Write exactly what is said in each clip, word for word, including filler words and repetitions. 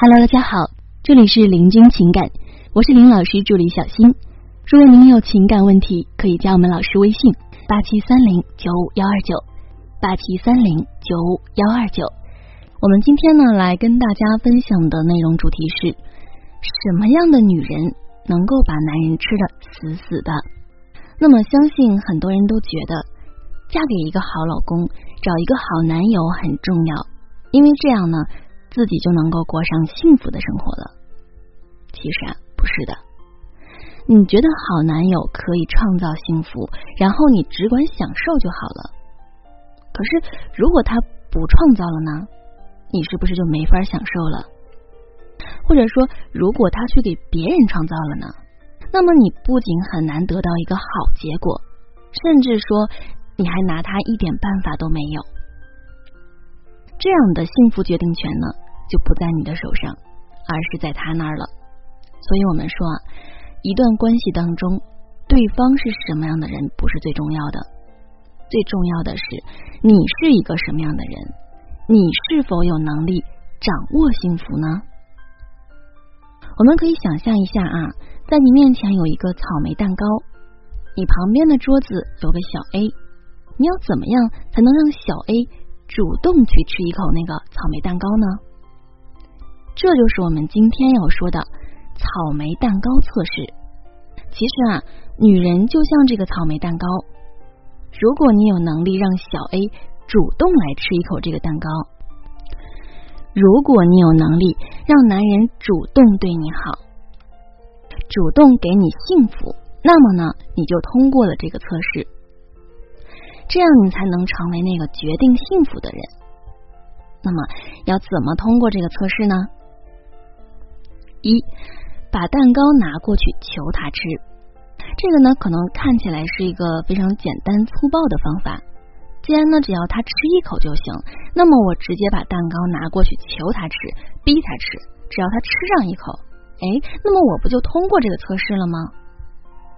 Hello， 大家好，这里是林君情感，我是林老师助理小新。如果您有情感问题，可以加我们老师微信八七三零九五幺二九八七三零九五幺二九。我们今天呢，来跟大家分享的内容主题是：什么样的女人能够把男人吃得死死的？那么，相信很多人都觉得，嫁给一个好老公，找一个好男友很重要，因为这样呢，自己就能够过上幸福的生活了。其实啊，不是的。你觉得好男友可以创造幸福，然后你只管享受就好了。可是如果他不创造了呢，你是不是就没法享受了？或者说，如果他去给别人创造了呢，那么你不仅很难得到一个好结果，甚至说你还拿他一点办法都没有。这样的幸福决定权呢，就不在你的手上，而是在他那儿了。所以我们说啊，一段关系当中，对方是什么样的人不是最重要的，最重要的是你是一个什么样的人，你是否有能力掌握幸福呢？我们可以想象一下啊，在你面前有一个草莓蛋糕，你旁边的桌子有个小 A， 你要怎么样才能让小 A 主动去吃一口那个草莓蛋糕呢？这就是我们今天要说的草莓蛋糕测试。其实啊，女人就像这个草莓蛋糕，如果你有能力让小 A 主动来吃一口这个蛋糕，如果你有能力让男人主动对你好，主动给你幸福，那么呢，你就通过了这个测试。这样你才能成为那个决定幸福的人。那么要怎么通过这个测试呢？一，把蛋糕拿过去求他吃。这个呢，可能看起来是一个非常简单粗暴的方法。既然呢，只要他吃一口就行，那么我直接把蛋糕拿过去求他吃，逼他吃，只要他吃上一口，哎，那么我不就通过这个测试了吗？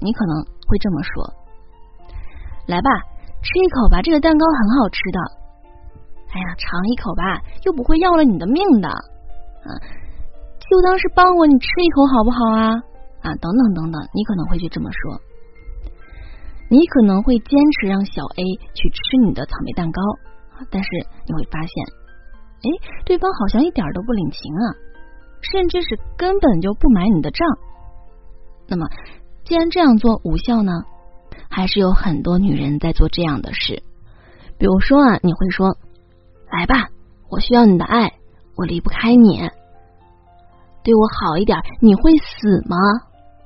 你可能会这么说：来吧，吃一口吧，这个蛋糕很好吃的。哎呀，尝一口吧，又不会要了你的命的。啊，就当是帮我，你吃一口好不好啊？啊，等等等等，你可能会去这么说。你可能会坚持让小 A 去吃你的草莓蛋糕，但是你会发现，哎，对方好像一点都不领情啊，甚至是根本就不买你的账。那么，既然这样做无效呢？还是有很多女人在做这样的事。比如说啊，你会说：来吧，我需要你的爱，我离不开你，对我好一点，你会死吗？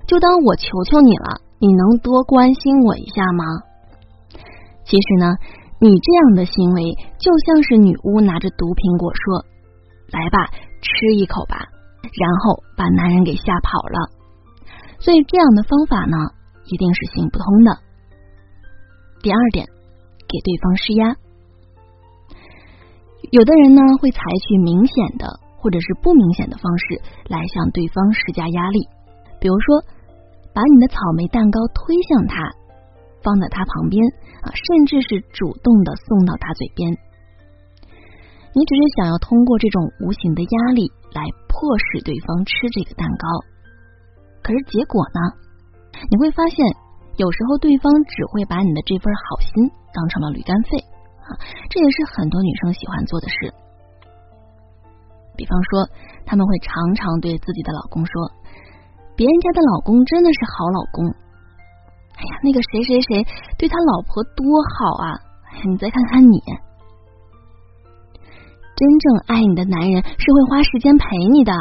就当我求求你了，你能多关心我一下吗？其实呢，你这样的行为就像是女巫拿着毒苹果说：来吧，吃一口吧，然后把男人给吓跑了。所以这样的方法呢，一定是行不通的。第二点，给对方施压。有的人呢，会采取明显的或者是不明显的方式来向对方施加压力。比如说，把你的草莓蛋糕推向他，放在他旁边啊，甚至是主动的送到他嘴边。你只是想要通过这种无形的压力来迫使对方吃这个蛋糕，可是结果呢，你会发现有时候对方只会把你的这份好心当成了驴肝肺啊，这也是很多女生喜欢做的事。比方说，他们会常常对自己的老公说：别人家的老公真的是好老公，哎呀，那个谁谁谁对他老婆多好啊，哎呀，你再看看你。真正爱你的男人是会花时间陪你的。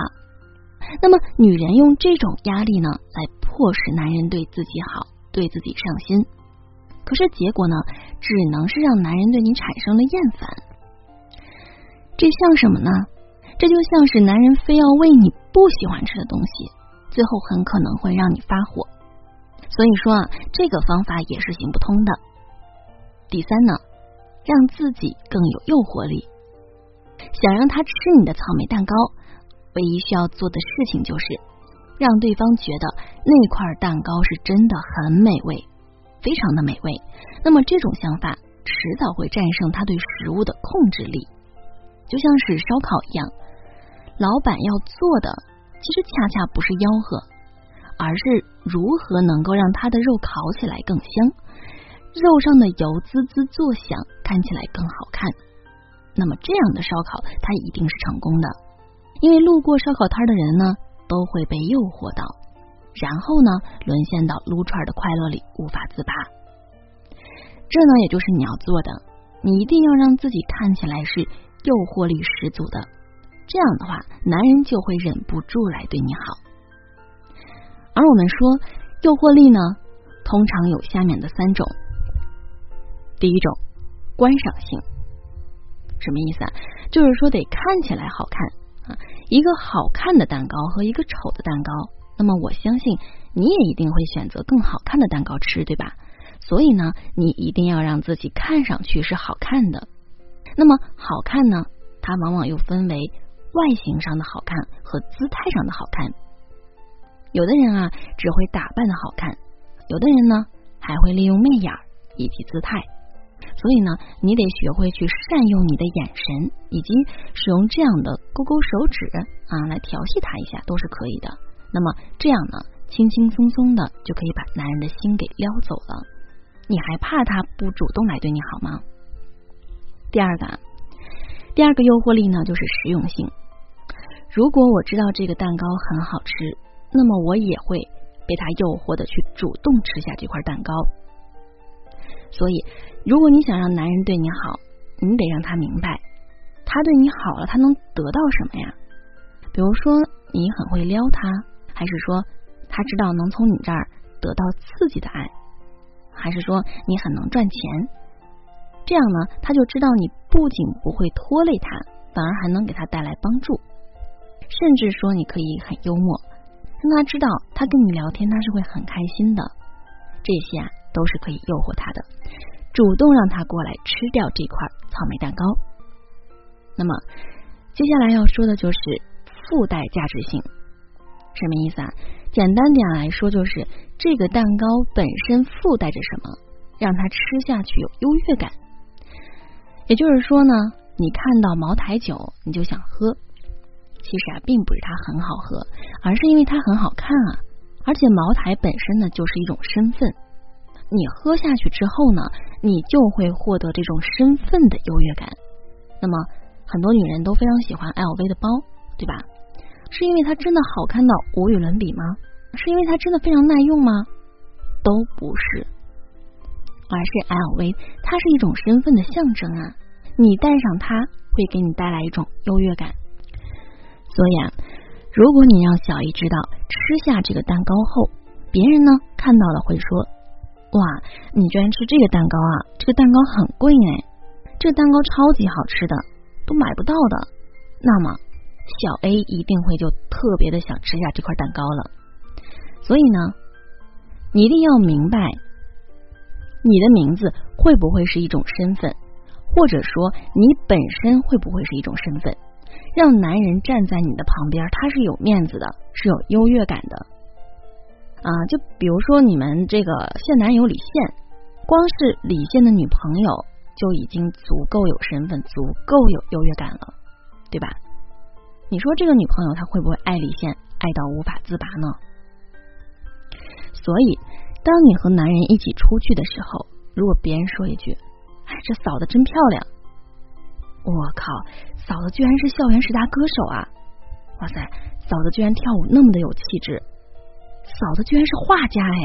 那么女人用这种压力呢，来迫使男人对自己好，对自己上心，可是结果呢，只能是让男人对你产生了厌烦。这像什么呢？这就像是男人非要喂你不喜欢吃的东西，最后很可能会让你发火。所以说啊，这个方法也是行不通的。第三呢，让自己更有诱惑力。想让他吃你的草莓蛋糕，唯一需要做的事情就是让对方觉得那块蛋糕是真的很美味，非常的美味。那么这种想法迟早会战胜他对食物的控制力。就像是烧烤一样，老板要做的其实恰恰不是吆喝，而是如何能够让他的肉烤起来更香，肉上的油滋滋作响，看起来更好看。那么这样的烧烤它一定是成功的，因为路过烧烤摊的人呢都会被诱惑到，然后呢沦陷到撸串的快乐里无法自拔。这呢也就是你要做的，你一定要让自己看起来是诱惑力十足的，这样的话男人就会忍不住来对你好。而我们说诱惑力呢通常有下面的三种。第一种，观赏性。什么意思啊？就是说得看起来好看啊，一个好看的蛋糕和一个丑的蛋糕，那么我相信你也一定会选择更好看的蛋糕吃，对吧？所以呢你一定要让自己看上去是好看的。那么好看呢它往往又分为外形上的好看和姿态上的好看。有的人啊只会打扮的好看，有的人呢还会利用媚眼以及姿态。所以呢你得学会去善用你的眼神，以及使用这样的勾勾手指啊来调戏他一下都是可以的。那么这样呢轻轻松松的就可以把男人的心给撩走了，你还怕他不主动来对你好吗？第二个第二个诱惑力呢就是实用性。如果我知道这个蛋糕很好吃，那么我也会被他诱惑的去主动吃下这块蛋糕。所以如果你想让男人对你好，你得让他明白他对你好了他能得到什么呀。比如说你很会撩他，还是说他知道能从你这儿得到刺激的爱，还是说你很能赚钱，这样呢他就知道你不仅不会拖累他，反而还能给他带来帮助。甚至说你可以很幽默，让他知道他跟你聊天他是会很开心的，这些啊都是可以诱惑他的，主动让他过来吃掉这块草莓蛋糕。那么接下来要说的就是附带价值性。什么意思啊？简单点来说就是这个蛋糕本身附带着什么，让他吃下去有优越感。也就是说呢你看到茅台酒你就想喝，其实啊并不是它很好喝，而是因为它很好看啊，而且茅台本身呢就是一种身份，你喝下去之后呢你就会获得这种身份的优越感。那么很多女人都非常喜欢 L V 的包，对吧？是因为它真的好看到无与伦比吗？是因为它真的非常耐用吗？都不是，而是 L V 它是一种身份的象征啊，你戴上它会给你带来一种优越感。所以啊如果你让小姨知道吃下这个蛋糕后，别人呢看到了会说，哇你居然吃这个蛋糕啊，这个蛋糕很贵哎，这个蛋糕超级好吃的，都买不到的。那么小 A 一定会就特别的想吃下这块蛋糕了。所以呢你一定要明白你的名字会不会是一种身份，或者说你本身会不会是一种身份，让男人站在你的旁边他是有面子的，是有优越感的啊。就比如说你们这个现男友李现，光是李现的女朋友就已经足够有身份，足够有优越感了，对吧？你说这个女朋友她会不会爱李现爱到无法自拔呢？所以当你和男人一起出去的时候，如果别人说一句，哎，这嫂子真漂亮，我靠，嫂子居然是校园十大歌手啊，哇塞，嫂子居然跳舞那么的有气质，嫂子居然是画家哎，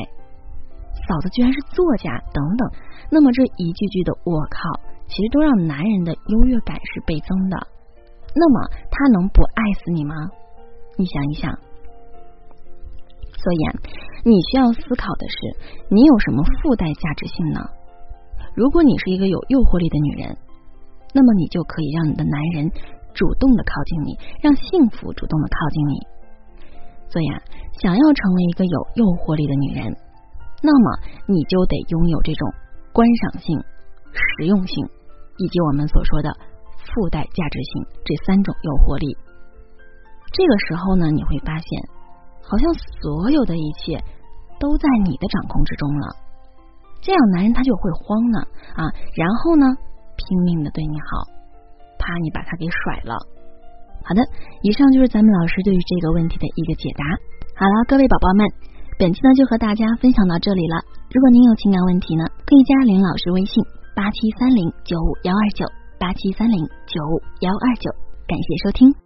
嫂子居然是作家等等，那么这一句句的我靠其实都让男人的优越感是倍增的，那么他能不爱死你吗？你想一想。所以你需要思考的是你有什么附带价值性呢？如果你是一个有诱惑力的女人，那么你就可以让你的男人主动的靠近你，让幸福主动的靠近你。所以啊，想要成为一个有诱惑力的女人，那么你就得拥有这种观赏性、实用性以及我们所说的附带价值性这三种诱惑力。这个时候呢，你会发现好像所有的一切都在你的掌控之中了，这样男人他就会慌了啊，然后呢拼命的对你好，怕你把他给甩了，好的，以上就是咱们老师对于这个问题的一个解答。好了，各位宝宝们，本期呢就和大家分享到这里了。如果您有情感问题呢，可以加林老师微信八七三零九五幺二九八七三零九五幺二九。感谢收听。